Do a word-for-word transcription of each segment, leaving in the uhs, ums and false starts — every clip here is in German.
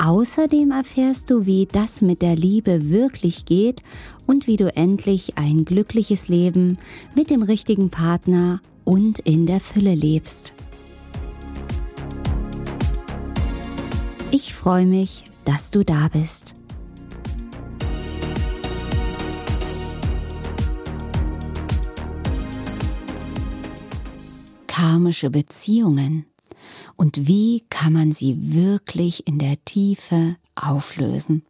Außerdem erfährst du, wie das mit der Liebe wirklich geht und wie du endlich ein glückliches Leben mit dem richtigen Partner und in der Fülle lebst. Ich freue mich, dass du da bist. Karmische Beziehungen. Und wie kann man sie wirklich in der Tiefe auflösen?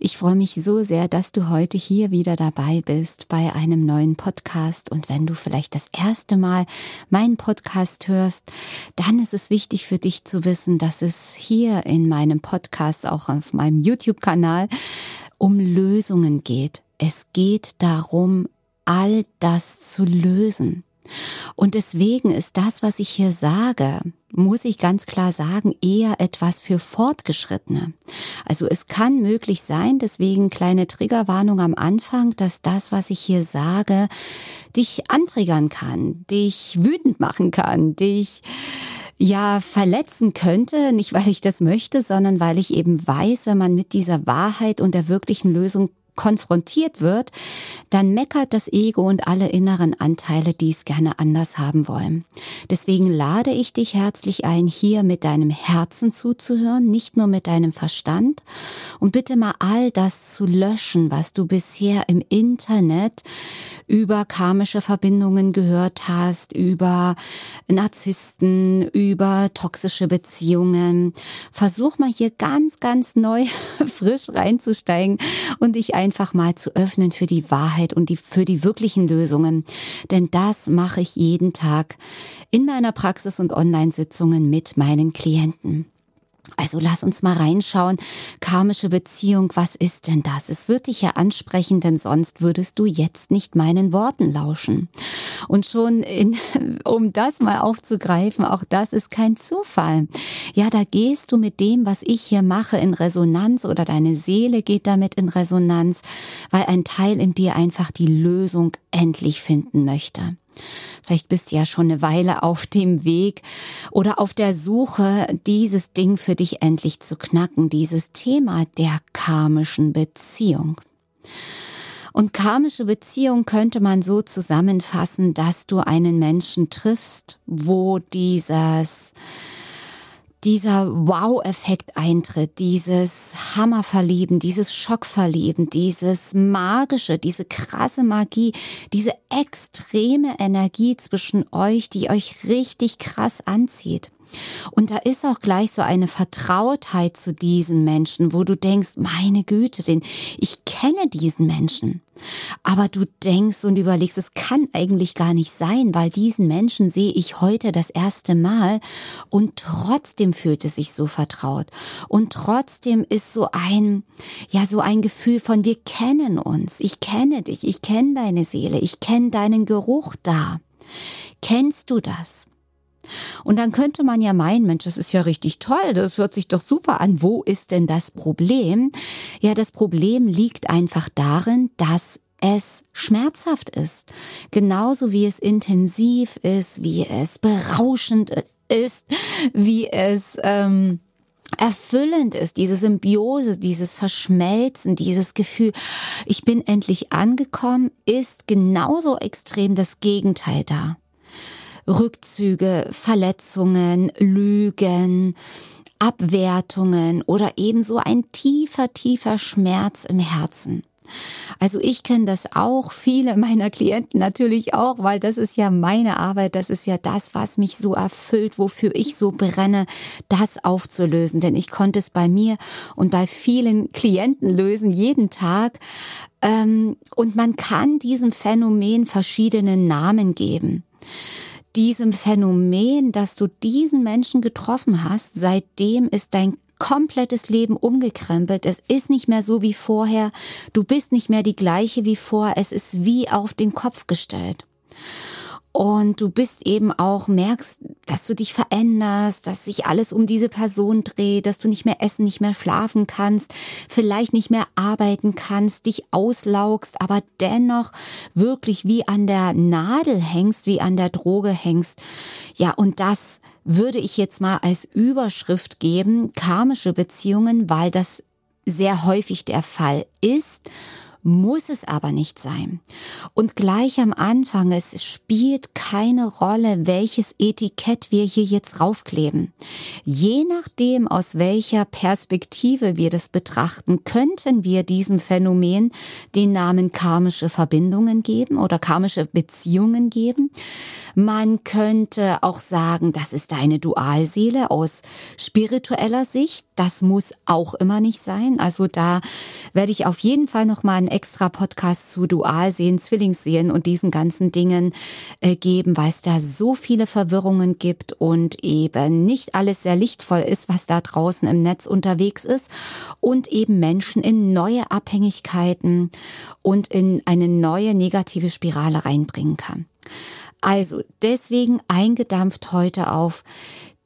Ich freue mich so sehr, dass du heute hier wieder dabei bist bei einem neuen Podcast. Und wenn du vielleicht das erste Mal meinen Podcast hörst, dann ist es wichtig für dich zu wissen, dass es hier in meinem Podcast, auch auf meinem YouTube-Kanal, um Lösungen geht. Es geht darum, all das zu lösen. Und deswegen ist das, was ich hier sage, muss ich ganz klar sagen, eher etwas für Fortgeschrittene. Also es kann möglich sein, deswegen kleine Triggerwarnung am Anfang, dass das, was ich hier sage, dich antriggern kann, dich wütend machen kann, dich ja verletzen könnte, nicht weil ich das möchte, sondern weil ich eben weiß, wenn man mit dieser Wahrheit und der wirklichen Lösung konfrontiert wird, dann meckert das Ego und alle inneren Anteile, die es gerne anders haben wollen. Deswegen lade ich dich herzlich ein, hier mit deinem Herzen zuzuhören, nicht nur mit deinem Verstand, und bitte mal all das zu löschen, was du bisher im Internet über karmische Verbindungen gehört hast, über Narzissten, über toxische Beziehungen. Versuch mal hier ganz, ganz neu, frisch reinzusteigen und dich ein einfach mal zu öffnen für die Wahrheit und die, für die wirklichen Lösungen. Denn das mache ich jeden Tag in meiner Praxis und Online-Sitzungen mit meinen Klienten. Also lass uns mal reinschauen. Karmische Beziehung, was ist denn das? Es wird dich ja ansprechen, denn sonst würdest du jetzt nicht meinen Worten lauschen. Und schon, in, um das mal aufzugreifen, auch das ist kein Zufall. Ja, da gehst du mit dem, was ich hier mache, in Resonanz, oder deine Seele geht damit in Resonanz, weil ein Teil in dir einfach die Lösung endlich finden möchte. Vielleicht bist du ja schon eine Weile auf dem Weg oder auf der Suche, dieses Ding für dich endlich zu knacken, dieses Thema der karmischen Beziehung. Und karmische Beziehung könnte man so zusammenfassen, dass du einen Menschen triffst, wo dieses, dieser Wow-Effekt eintritt, dieses Hammerverlieben, dieses Schockverlieben, dieses Magische, diese krasse Magie, diese extreme Energie zwischen euch, die euch richtig krass anzieht. Und da ist auch gleich so eine Vertrautheit zu diesen Menschen, wo du denkst, meine Güte, den, ich kenne diesen Menschen. Aber du denkst und überlegst, es kann eigentlich gar nicht sein, weil diesen Menschen sehe ich heute das erste Mal, und trotzdem fühlt es sich so vertraut. Und trotzdem ist so ein, ja, so ein Gefühl von, wir kennen uns, ich kenne dich, ich kenne deine Seele, ich kenne deinen Geruch da. Kennst du das? Und dann könnte man ja meinen, Mensch, das ist ja richtig toll, das hört sich doch super an, wo ist denn das Problem? Ja, das Problem liegt einfach darin, dass es schmerzhaft ist. Genauso wie es intensiv ist, wie es berauschend ist, wie es ähm, erfüllend ist, diese Symbiose, dieses Verschmelzen, dieses Gefühl, ich bin endlich angekommen, ist genauso extrem das Gegenteil da. Rückzüge, Verletzungen, Lügen, Abwertungen oder eben so ein tiefer, tiefer Schmerz im Herzen. Also ich kenne das auch, viele meiner Klienten natürlich auch, weil das ist ja meine Arbeit, das ist ja das, was mich so erfüllt, wofür ich so brenne, das aufzulösen. Denn ich konnte es bei mir und bei vielen Klienten lösen, jeden Tag. Und man kann diesem Phänomen verschiedene Namen geben. Diesem Phänomen, dass du diesen Menschen getroffen hast, seitdem ist dein komplettes Leben umgekrempelt. Es ist nicht mehr so wie vorher. Du bist nicht mehr die gleiche wie vorher. Es ist wie auf den Kopf gestellt. Und du bist eben auch, merkst, dass du dich veränderst, dass sich alles um diese Person dreht, dass du nicht mehr essen, nicht mehr schlafen kannst, vielleicht nicht mehr arbeiten kannst, dich auslaugst, aber dennoch wirklich wie an der Nadel hängst, wie an der Droge hängst. Ja, und das würde ich jetzt mal als Überschrift geben, karmische Beziehungen, weil das sehr häufig der Fall ist. Muss es aber nicht sein. Und gleich am Anfang, es spielt keine Rolle, welches Etikett wir hier jetzt raufkleben. Je nachdem, aus welcher Perspektive wir das betrachten, könnten wir diesem Phänomen den Namen karmische Verbindungen geben oder karmische Beziehungen geben. Man könnte auch sagen, das ist eine Dualseele aus spiritueller Sicht. Das muss auch immer nicht sein. Also da werde ich auf jeden Fall nochmal einen extra Podcast zu Dualseelen, Zwillingsseelen und diesen ganzen Dingen geben, weil es da so viele Verwirrungen gibt und eben nicht alles sehr lichtvoll ist, was da draußen im Netz unterwegs ist und eben Menschen in neue Abhängigkeiten und in eine neue negative Spirale reinbringen kann. Also deswegen eingedampft heute auf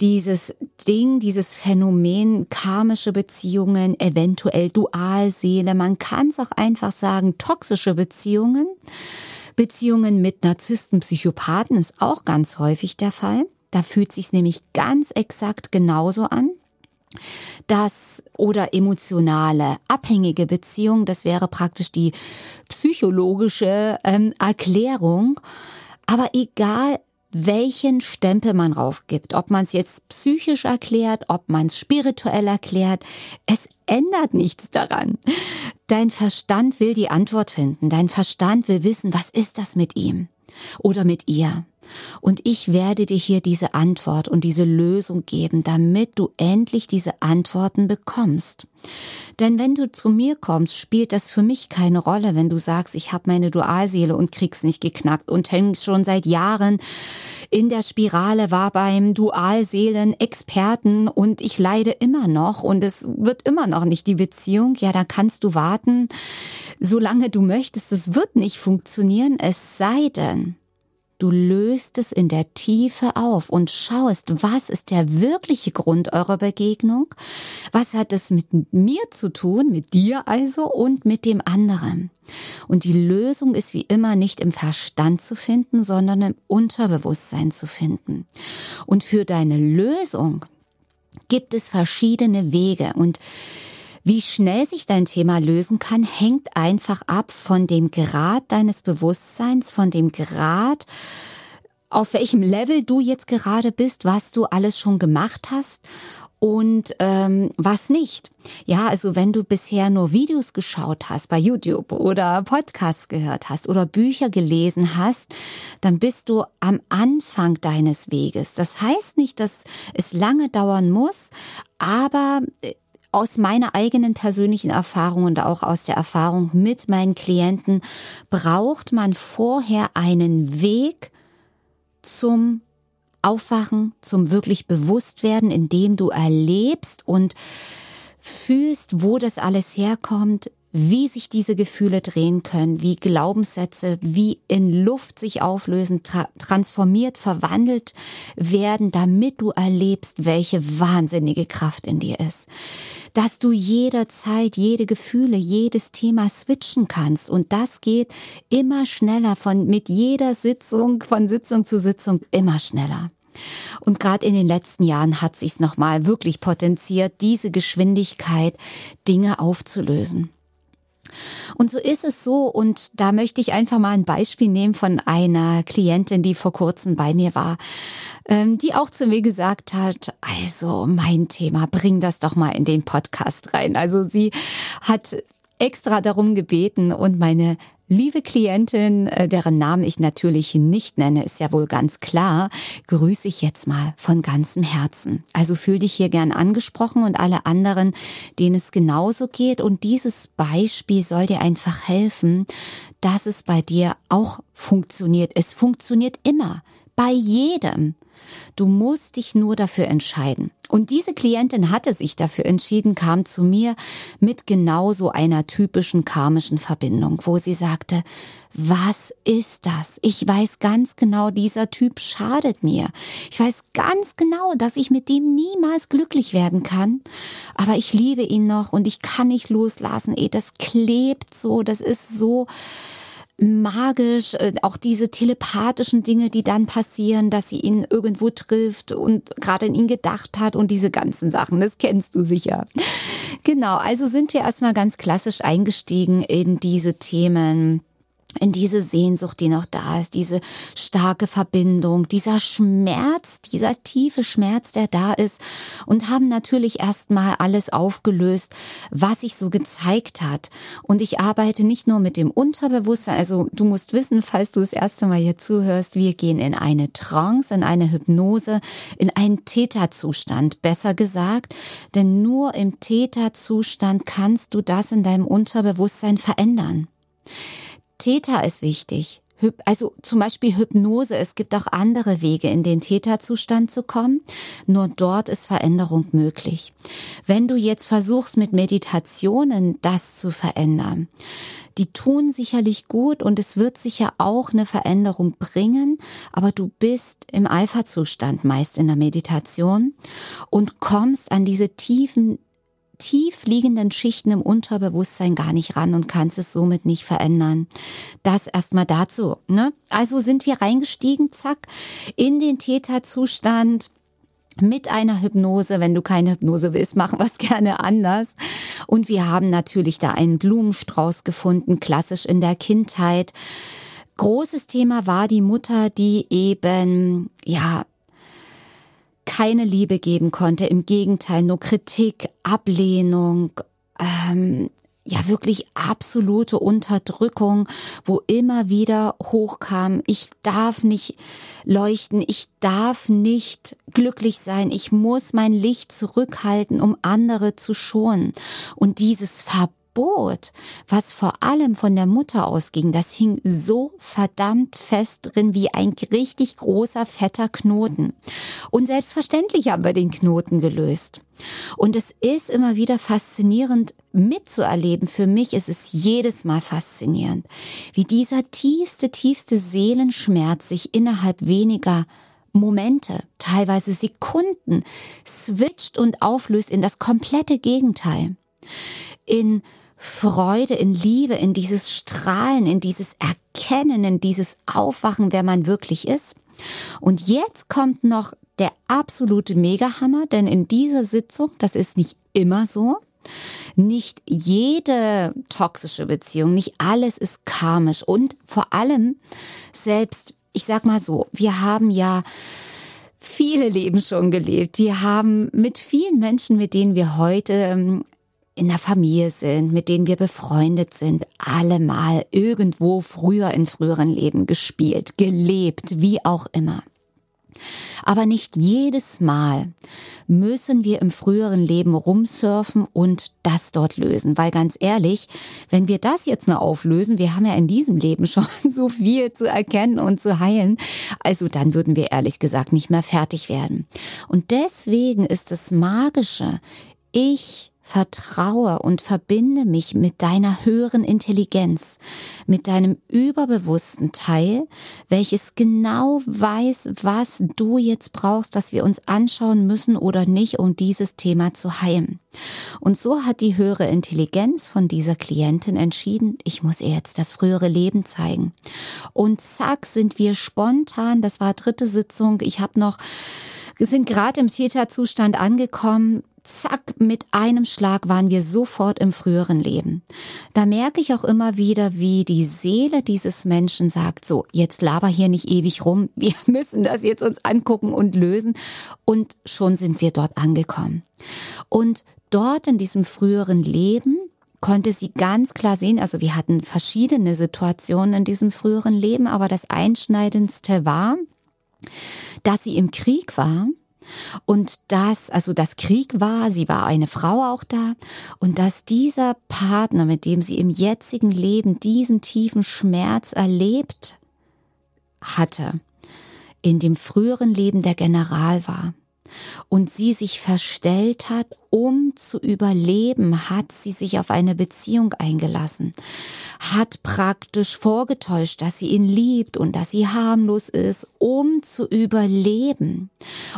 dieses Ding, dieses Phänomen, karmische Beziehungen, eventuell Dualseele. Man kann es auch einfach sagen, toxische Beziehungen. Beziehungen mit Narzissten, Psychopathen ist auch ganz häufig der Fall. Da fühlt es sich nämlich ganz exakt genauso an. Das oder emotionale, abhängige Beziehung, das wäre praktisch die psychologische ähm, Erklärung. Aber egal, welchen Stempel man raufgibt, ob man es jetzt psychisch erklärt, ob man es spirituell erklärt, es ändert nichts daran. Dein Verstand will die Antwort finden. Dein Verstand will wissen, was ist das mit ihm oder mit ihr? Und ich werde dir hier diese Antwort und diese Lösung geben, damit du endlich diese Antworten bekommst. Denn wenn du zu mir kommst, spielt das für mich keine Rolle, wenn du sagst, ich habe meine Dualseele und krieg's nicht geknackt und häng schon seit Jahren in der Spirale, war beim Dualseelen-Experten und ich leide immer noch und es wird immer noch nicht die Beziehung. Ja, dann kannst du warten, solange du möchtest. Es wird nicht funktionieren, es sei denn, du löst es in der Tiefe auf und schaust, was ist der wirkliche Grund eurer Begegnung? Was hat es mit mir zu tun, mit dir also und mit dem anderen? Und die Lösung ist wie immer nicht im Verstand zu finden, sondern im Unterbewusstsein zu finden. Und für deine Lösung gibt es verschiedene Wege. Und wie schnell sich dein Thema lösen kann, hängt einfach ab von dem Grad deines Bewusstseins, von dem Grad, auf welchem Level du jetzt gerade bist, was du alles schon gemacht hast und ähm, was nicht. Ja, also wenn du bisher nur Videos geschaut hast bei YouTube oder Podcasts gehört hast oder Bücher gelesen hast, dann bist du am Anfang deines Weges. Das heißt nicht, dass es lange dauern muss, aber aus meiner eigenen persönlichen Erfahrung und auch aus der Erfahrung mit meinen Klienten braucht man vorher einen Weg zum Aufwachen, zum wirklich Bewusstwerden, indem du erlebst und fühlst, wo das alles herkommt, wie sich diese Gefühle drehen können, wie Glaubenssätze wie in Luft sich auflösen, tra- transformiert, verwandelt werden, damit du erlebst, welche wahnsinnige Kraft in dir ist. Dass du jederzeit, jede Gefühle, jedes Thema switchen kannst und das geht immer schneller, von mit jeder Sitzung, von Sitzung zu Sitzung immer schneller. Und gerade in den letzten Jahren hat sich's nochmal wirklich potenziert, diese Geschwindigkeit, Dinge aufzulösen. Und so ist es so und da möchte ich einfach mal ein Beispiel nehmen von einer Klientin, die vor kurzem bei mir war, die auch zu mir gesagt hat, also mein Thema, bring das doch mal in den Podcast rein. Also sie hat extra darum gebeten und meine liebe Klientin, deren Namen ich natürlich nicht nenne, ist ja wohl ganz klar, grüße ich jetzt mal von ganzem Herzen. Also fühl dich hier gern angesprochen und alle anderen, denen es genauso geht. Und dieses Beispiel soll dir einfach helfen, dass es bei dir auch funktioniert. Es funktioniert immer. bei jedem. Du musst dich nur dafür entscheiden. Und diese Klientin hatte sich dafür entschieden, kam zu mir mit genau so einer typischen karmischen Verbindung, wo sie sagte, was ist das? Ich weiß ganz genau, dieser Typ schadet mir. Ich weiß ganz genau, dass ich mit dem niemals glücklich werden kann. Aber ich liebe ihn noch und ich kann nicht loslassen. Ey, das klebt so, das ist so magisch, auch diese telepathischen Dinge, die dann passieren, dass sie ihn irgendwo trifft und gerade an ihn gedacht hat und diese ganzen Sachen, das kennst du sicher. Genau, also sind wir erstmal ganz klassisch eingestiegen in diese Themen, in diese Sehnsucht, die noch da ist, diese starke Verbindung, dieser Schmerz, dieser tiefe Schmerz, der da ist, und haben natürlich erstmal alles aufgelöst, was sich so gezeigt hat. Und ich arbeite nicht nur mit dem Unterbewusstsein, also du musst wissen, falls du das erste Mal hier zuhörst, wir gehen in eine Trance, in eine Hypnose, in einen Theta-Zustand, besser gesagt, denn nur im Theta-Zustand kannst du das in deinem Unterbewusstsein verändern. Theta ist wichtig, also zum Beispiel Hypnose. Es gibt auch andere Wege, in den Theta-Zustand zu kommen. Nur dort ist Veränderung möglich. Wenn du jetzt versuchst, mit Meditationen das zu verändern, die tun sicherlich gut und es wird sicher auch eine Veränderung bringen, aber du bist im Alpha-Zustand meist in der Meditation und kommst an diese tiefen tief liegenden Schichten im Unterbewusstsein gar nicht ran und kannst es somit nicht verändern. Das erstmal dazu, ne? Also sind wir reingestiegen, zack, in den Theta-Zustand mit einer Hypnose. Wenn du keine Hypnose willst, mach was gerne anders. Und wir haben natürlich da einen Blumenstrauß gefunden, klassisch in der Kindheit. Großes Thema war die Mutter, die eben, ja, keine Liebe geben konnte, im Gegenteil, nur Kritik, Ablehnung, ähm, ja wirklich absolute Unterdrückung, wo immer wieder hochkam, ich darf nicht leuchten, ich darf nicht glücklich sein, ich muss mein Licht zurückhalten, um andere zu schonen. Und dieses Verbot, was vor allem von der Mutter ausging, das hing so verdammt fest drin wie ein richtig großer, fetter Knoten. Und selbstverständlich haben wir den Knoten gelöst. Und es ist immer wieder faszinierend mitzuerleben. Für mich ist es jedes Mal faszinierend, wie dieser tiefste, tiefste Seelenschmerz sich innerhalb weniger Momente, teilweise Sekunden, switcht und auflöst in das komplette Gegenteil. In Freude, in Liebe, in dieses Strahlen, in dieses Erkennen, in dieses Aufwachen, wer man wirklich ist. Und jetzt kommt noch der absolute Megahammer, denn in dieser Sitzung, das ist nicht immer so, nicht jede toxische Beziehung, nicht alles ist karmisch und vor allem selbst, ich sag mal so, wir haben ja viele Leben schon gelebt, wir haben mit vielen Menschen, mit denen wir heute in der Familie sind, mit denen wir befreundet sind, alle mal irgendwo früher in früheren Leben gespielt, gelebt, wie auch immer. Aber nicht jedes Mal müssen wir im früheren Leben rumsurfen und das dort lösen. Weil ganz ehrlich, wenn wir das jetzt noch auflösen, wir haben ja in diesem Leben schon so viel zu erkennen und zu heilen, also dann würden wir ehrlich gesagt nicht mehr fertig werden. Und deswegen ist das Magische, ich vertraue und verbinde mich mit deiner höheren Intelligenz, mit deinem überbewussten Teil, welches genau weiß, was du jetzt brauchst, dass wir uns anschauen müssen oder nicht, um dieses Thema zu heilen. Und so hat die höhere Intelligenz von dieser Klientin entschieden, ich muss ihr jetzt das frühere Leben zeigen. Und zack, sind wir spontan, das war dritte Sitzung, ich habe noch, wir sind gerade im Theta-Zustand angekommen, zack, mit einem Schlag waren wir sofort im früheren Leben. Da merke ich auch immer wieder, wie die Seele dieses Menschen sagt, so, jetzt laber hier nicht ewig rum, wir müssen das jetzt uns angucken und lösen. Und schon sind wir dort angekommen. Und dort in diesem früheren Leben konnte sie ganz klar sehen, also wir hatten verschiedene Situationen in diesem früheren Leben, aber das Einschneidendste war, dass sie im Krieg war. Und dass, also das Krieg war, sie war eine Frau auch da und dass dieser Partner, mit dem sie im jetzigen Leben diesen tiefen Schmerz erlebt hatte, in dem früheren Leben der General war und sie sich verstellt hat, um zu überleben, hat sie sich auf eine Beziehung eingelassen, hat praktisch vorgetäuscht, dass sie ihn liebt und dass sie harmlos ist, um zu überleben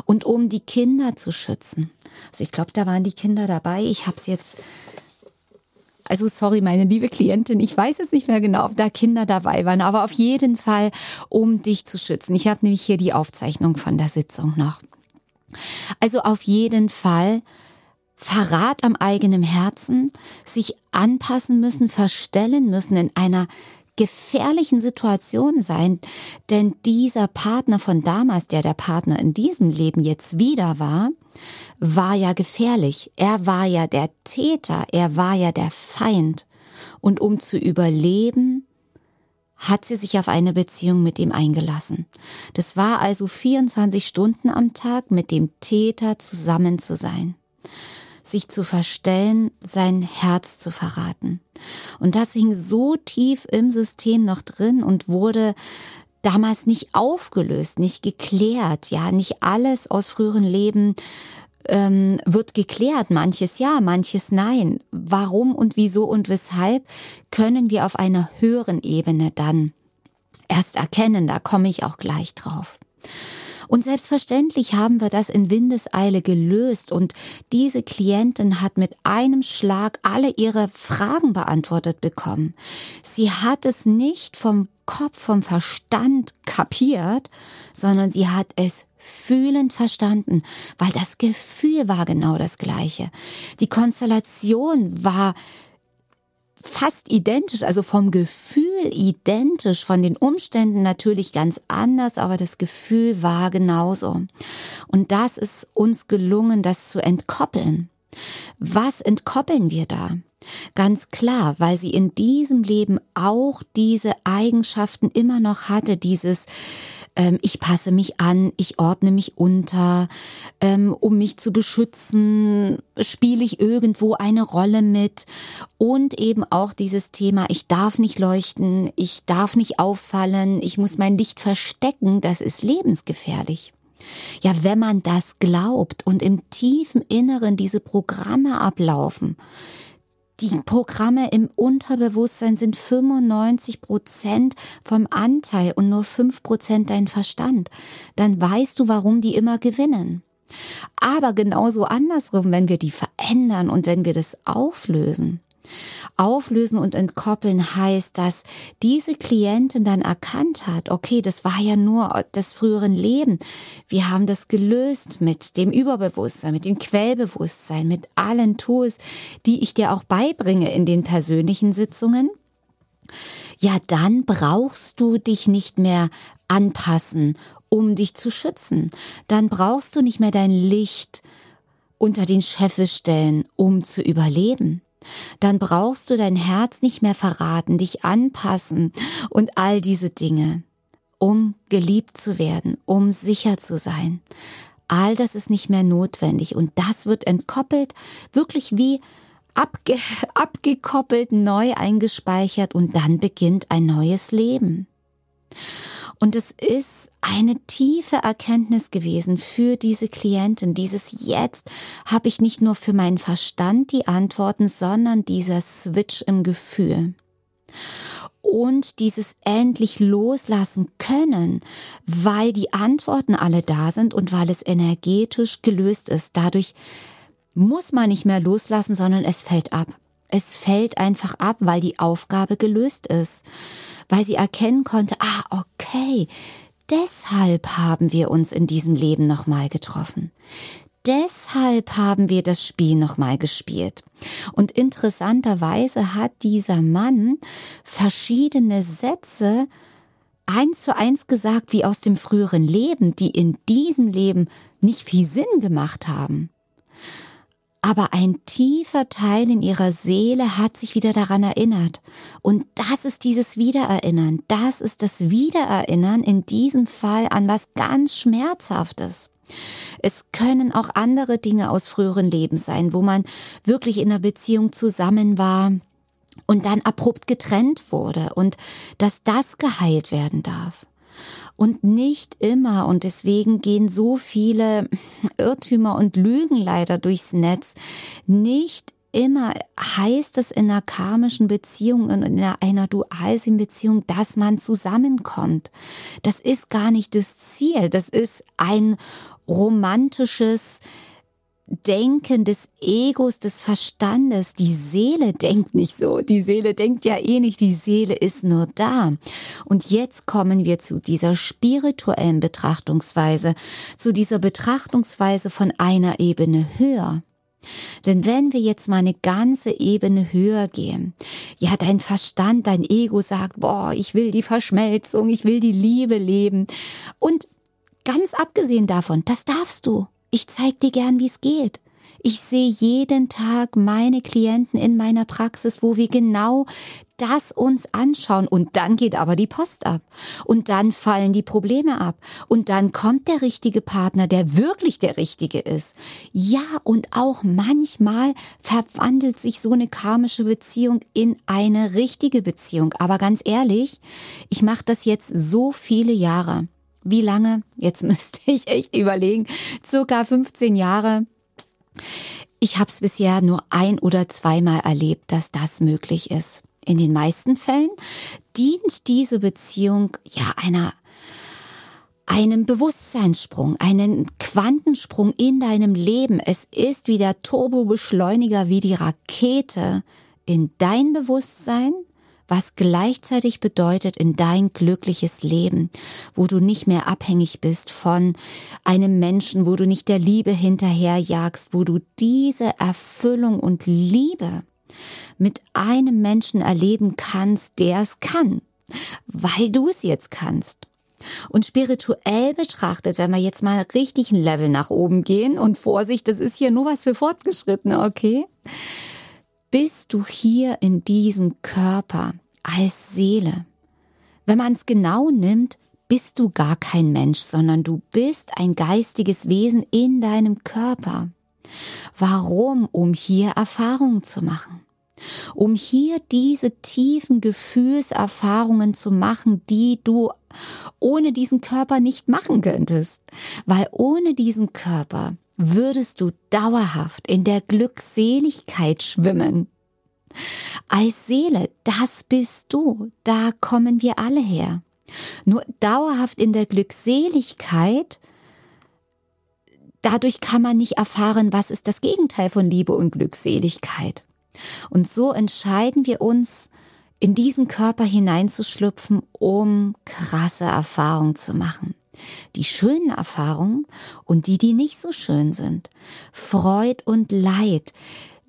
und um die Kinder zu schützen. Also ich glaube, da waren die Kinder dabei. Ich habe es jetzt... Also sorry, meine liebe Klientin, ich weiß jetzt nicht mehr genau, ob da Kinder dabei waren, aber auf jeden Fall, um dich zu schützen. Ich habe nämlich hier die Aufzeichnung von der Sitzung noch. Also auf jeden Fall Verrat am eigenen Herzen, sich anpassen müssen, verstellen müssen, in einer gefährlichen Situation sein, denn dieser Partner von damals, der der Partner in diesem Leben jetzt wieder war, war ja gefährlich. Er war ja der Täter, er war ja der Feind. Und um zu überleben, hat sie sich auf eine Beziehung mit ihm eingelassen. Das war also vierundzwanzig Stunden am Tag, mit dem Täter zusammen zu sein, sich zu verstellen, sein Herz zu verraten. Und das hing so tief im System noch drin und wurde damals nicht aufgelöst, nicht geklärt. Ja, nicht alles aus früheren Leben ähm, wird geklärt. Manches ja, manches nein. Warum und wieso und weshalb können wir auf einer höheren Ebene dann erst erkennen. Da komme ich auch gleich drauf. Und selbstverständlich haben wir das in Windeseile gelöst und diese Klientin hat mit einem Schlag alle ihre Fragen beantwortet bekommen. Sie hat es nicht vom Kopf, vom Verstand kapiert, sondern sie hat es fühlend verstanden, weil das Gefühl war genau das Gleiche. Die Konstellation war fast identisch, also vom Gefühl identisch, von den Umständen natürlich ganz anders, aber das Gefühl war genauso. Und das ist uns gelungen, das zu entkoppeln. Was entkoppeln wir da? Ganz klar, weil sie in diesem Leben auch diese Eigenschaften immer noch hatte, dieses ähm, ich passe mich an, ich ordne mich unter, ähm, um mich zu beschützen, spiele ich irgendwo eine Rolle mit und eben auch dieses Thema, ich darf nicht leuchten, ich darf nicht auffallen, ich muss mein Licht verstecken, das ist lebensgefährlich. Ja, wenn man das glaubt und im tiefen Inneren diese Programme ablaufen. Die Programme im Unterbewusstsein sind fünfundneunzig Prozent vom Anteil und nur fünf Prozent dein Verstand. Dann weißt du, warum die immer gewinnen. Aber genauso andersrum, wenn wir die verändern und wenn wir das auflösen. Auflösen und entkoppeln heißt, dass diese Klientin dann erkannt hat, okay, das war ja nur das frühere Leben. Wir haben das gelöst mit dem Überbewusstsein, mit dem Quellbewusstsein, mit allen Tools, die ich dir auch beibringe in den persönlichen Sitzungen. Ja, dann brauchst du dich nicht mehr anpassen, um dich zu schützen. Dann brauchst du nicht mehr dein Licht unter den Scheffel stellen, um zu überleben. Dann brauchst du dein Herz nicht mehr verraten, dich anpassen und all diese Dinge, um geliebt zu werden, um sicher zu sein. All das ist nicht mehr notwendig und das wird entkoppelt, wirklich wie abge- abgekoppelt, neu eingespeichert und dann beginnt ein neues Leben. Und es ist eine tiefe Erkenntnis gewesen für diese Klientin. Dieses Jetzt habe ich nicht nur für meinen Verstand die Antworten, sondern dieser Switch im Gefühl. Und dieses endlich loslassen können, weil die Antworten alle da sind und weil es energetisch gelöst ist. Dadurch muss man nicht mehr loslassen, sondern es fällt ab. Es fällt einfach ab, weil die Aufgabe gelöst ist, weil sie erkennen konnte, ah, okay, deshalb haben wir uns in diesem Leben nochmal getroffen. Deshalb haben wir das Spiel nochmal gespielt. Und interessanterweise hat dieser Mann verschiedene Sätze eins zu eins gesagt, wie aus dem früheren Leben, die in diesem Leben nicht viel Sinn gemacht haben. Aber ein tiefer Teil in ihrer Seele hat sich wieder daran erinnert. Und das ist dieses Wiedererinnern. Das ist das Wiedererinnern in diesem Fall an was ganz Schmerzhaftes. Es können auch andere Dinge aus früheren Leben sein, wo man wirklich in einer Beziehung zusammen war und dann abrupt getrennt wurde und dass das geheilt werden darf. Und nicht immer, und deswegen gehen so viele Irrtümer und Lügen leider durchs Netz, nicht immer heißt es in einer karmischen Beziehung, in einer Dualseelenbeziehung, dass man zusammenkommt. Das ist gar nicht das Ziel, das ist ein romantisches Denken des Egos, des Verstandes. Die Seele denkt nicht so. Die Seele denkt ja eh nicht. Die Seele ist nur da. Und jetzt kommen wir zu dieser spirituellen Betrachtungsweise, zu dieser Betrachtungsweise von einer Ebene höher. Denn wenn wir jetzt mal eine ganze Ebene höher gehen, ja, dein Verstand, dein Ego sagt, boah, ich will die Verschmelzung, ich will die Liebe leben. Und ganz abgesehen davon, das darfst du. Ich zeig dir gern, wie es geht. Ich sehe jeden Tag meine Klienten in meiner Praxis, wo wir genau das uns anschauen. Und dann geht aber die Post ab. Und dann fallen die Probleme ab. Und dann kommt der richtige Partner, der wirklich der richtige ist. Ja, und auch manchmal verwandelt sich so eine karmische Beziehung in eine richtige Beziehung. Aber ganz ehrlich, ich mache das jetzt so viele Jahre. Wie lange? Jetzt müsste ich echt überlegen. Circa fünfzehn Jahre. Ich habe es bisher nur ein- oder zweimal erlebt, dass das möglich ist. In den meisten Fällen dient diese Beziehung ja einer, einem Bewusstseinssprung, einen Quantensprung in deinem Leben. Es ist wie der Turbobeschleuniger, wie die Rakete in dein Bewusstsein, was gleichzeitig bedeutet in dein glückliches Leben, wo du nicht mehr abhängig bist von einem Menschen, wo du nicht der Liebe hinterherjagst, wo du diese Erfüllung und Liebe mit einem Menschen erleben kannst, der es kann, weil du es jetzt kannst. Und spirituell betrachtet, wenn wir jetzt mal richtig ein Level nach oben gehen, und Vorsicht, das ist hier nur was für Fortgeschrittene, okay? Bist du hier in diesem Körper als Seele? Wenn man es genau nimmt, bist du gar kein Mensch, sondern du bist ein geistiges Wesen in deinem Körper. Warum? Um hier Erfahrungen zu machen. Um hier diese tiefen Gefühlserfahrungen zu machen, die du ohne diesen Körper nicht machen könntest. Weil ohne diesen Körper würdest du dauerhaft in der Glückseligkeit schwimmen. Als Seele, das bist du, da kommen wir alle her. Nur dauerhaft in der Glückseligkeit, dadurch kann man nicht erfahren, was ist das Gegenteil von Liebe und Glückseligkeit. Und so entscheiden wir uns, in diesen Körper hineinzuschlüpfen, um krasse Erfahrungen zu machen. Die schönen Erfahrungen und die, die nicht so schön sind. Freud und Leid,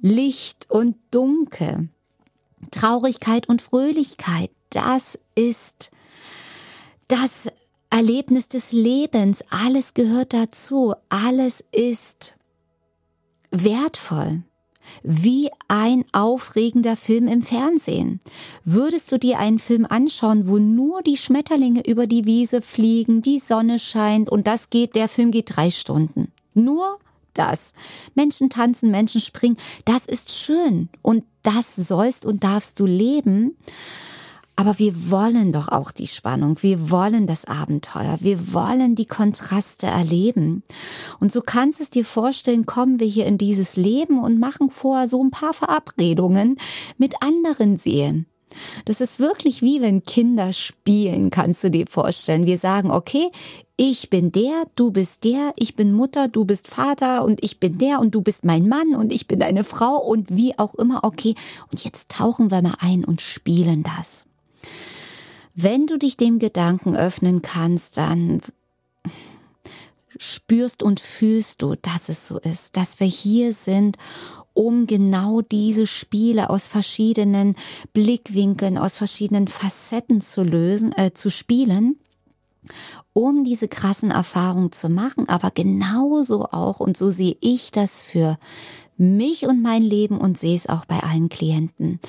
Licht und Dunkel, Traurigkeit und Fröhlichkeit, das ist das Erlebnis des Lebens. Alles gehört dazu, alles ist wertvoll. Wie ein aufregender Film im Fernsehen. Würdest du dir einen Film anschauen, wo nur die Schmetterlinge über die Wiese fliegen, die Sonne scheint und das geht, der Film geht drei Stunden. Nur das. Menschen tanzen, Menschen springen. Das ist schön und das sollst und darfst du leben. Aber wir wollen doch auch die Spannung, wir wollen das Abenteuer, wir wollen die Kontraste erleben. Und so kannst es dir vorstellen, kommen wir hier in dieses Leben und machen vorher so ein paar Verabredungen mit anderen Seelen. Das ist wirklich wie wenn Kinder spielen, kannst du dir vorstellen. Wir sagen, okay, ich bin der, du bist der, ich bin Mutter, du bist Vater und ich bin der und du bist mein Mann und ich bin deine Frau und wie auch immer, okay. Und jetzt tauchen wir mal ein und spielen das. Wenn du dich dem Gedanken öffnen kannst, dann spürst und fühlst du, dass es so ist, dass wir hier sind, um genau diese Spiele aus verschiedenen Blickwinkeln, aus verschiedenen Facetten zu lösen, äh, zu spielen, um diese krassen Erfahrungen zu machen. Aber genauso auch, und so sehe ich das für mich und mein Leben und sehe es auch bei allen Klienten,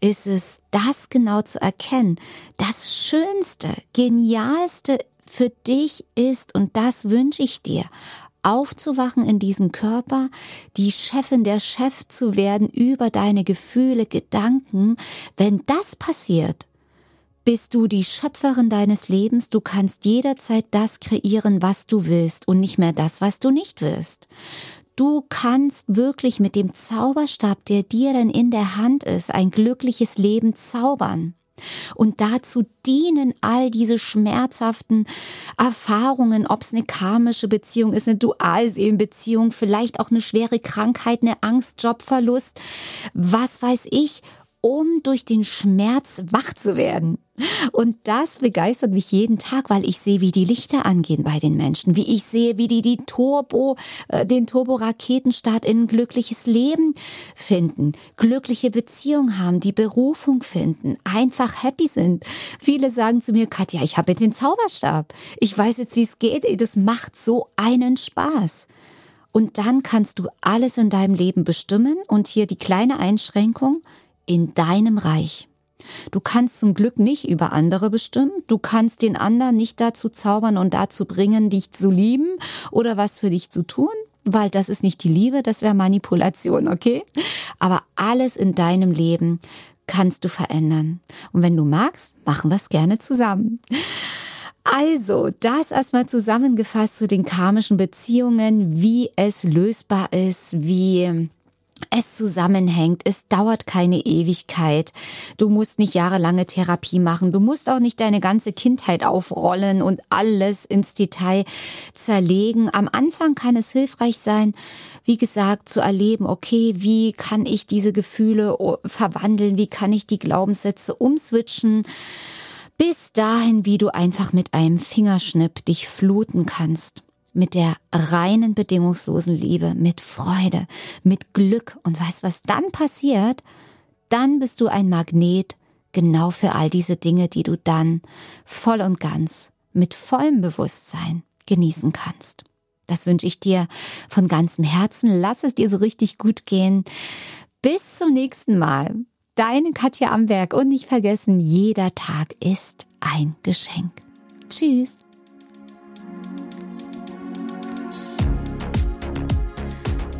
ist es, das genau zu erkennen. Das Schönste, Genialste für dich ist, und das wünsche ich dir, aufzuwachen in diesem Körper, die Chefin der Chef zu werden über deine Gefühle, Gedanken. Wenn das passiert, bist du die Schöpferin deines Lebens. Du kannst jederzeit das kreieren, was du willst und nicht mehr das, was du nicht willst. Du kannst wirklich mit dem Zauberstab, der dir dann in der Hand ist, ein glückliches Leben zaubern. Und dazu dienen all diese schmerzhaften Erfahrungen, ob es eine karmische Beziehung ist, eine Dualseelenbeziehung, vielleicht auch eine schwere Krankheit, eine Angst, Jobverlust, was weiß ich, um durch den Schmerz wach zu werden. Und das begeistert mich jeden Tag, weil ich sehe, wie die Lichter angehen bei den Menschen, wie ich sehe, wie die, die Turbo, äh, den Turbo-Raketenstart in ein glückliches Leben finden, glückliche Beziehungen haben, die Berufung finden, einfach happy sind. Viele sagen zu mir, Katja, ich habe jetzt den Zauberstab, ich weiß jetzt, wie es geht, das macht so einen Spaß. Und dann kannst du alles in deinem Leben bestimmen und hier die kleine Einschränkung, in deinem Reich. Du kannst zum Glück nicht über andere bestimmen. Du kannst den anderen nicht dazu zaubern und dazu bringen, dich zu lieben oder was für dich zu tun, weil das ist nicht die Liebe, das wäre Manipulation, okay? Aber alles in deinem Leben kannst du verändern. Und wenn du magst, machen wir es gerne zusammen. Also, das erstmal zusammengefasst zu den karmischen Beziehungen, wie es lösbar ist, wie es zusammenhängt, es dauert keine Ewigkeit, du musst nicht jahrelange Therapie machen, du musst auch nicht deine ganze Kindheit aufrollen und alles ins Detail zerlegen. Am Anfang kann es hilfreich sein, wie gesagt, zu erleben, okay, wie kann ich diese Gefühle verwandeln, wie kann ich die Glaubenssätze umswitchen, bis dahin, wie du einfach mit einem Fingerschnipp dich fluten kannst. Mit der reinen, bedingungslosen Liebe, mit Freude, mit Glück. Und weißt, was dann passiert? Dann bist du ein Magnet genau für all diese Dinge, die du dann voll und ganz mit vollem Bewusstsein genießen kannst. Das wünsche ich dir von ganzem Herzen. Lass es dir so richtig gut gehen. Bis zum nächsten Mal. Deine Katja Amberg. Und nicht vergessen, jeder Tag ist ein Geschenk. Tschüss.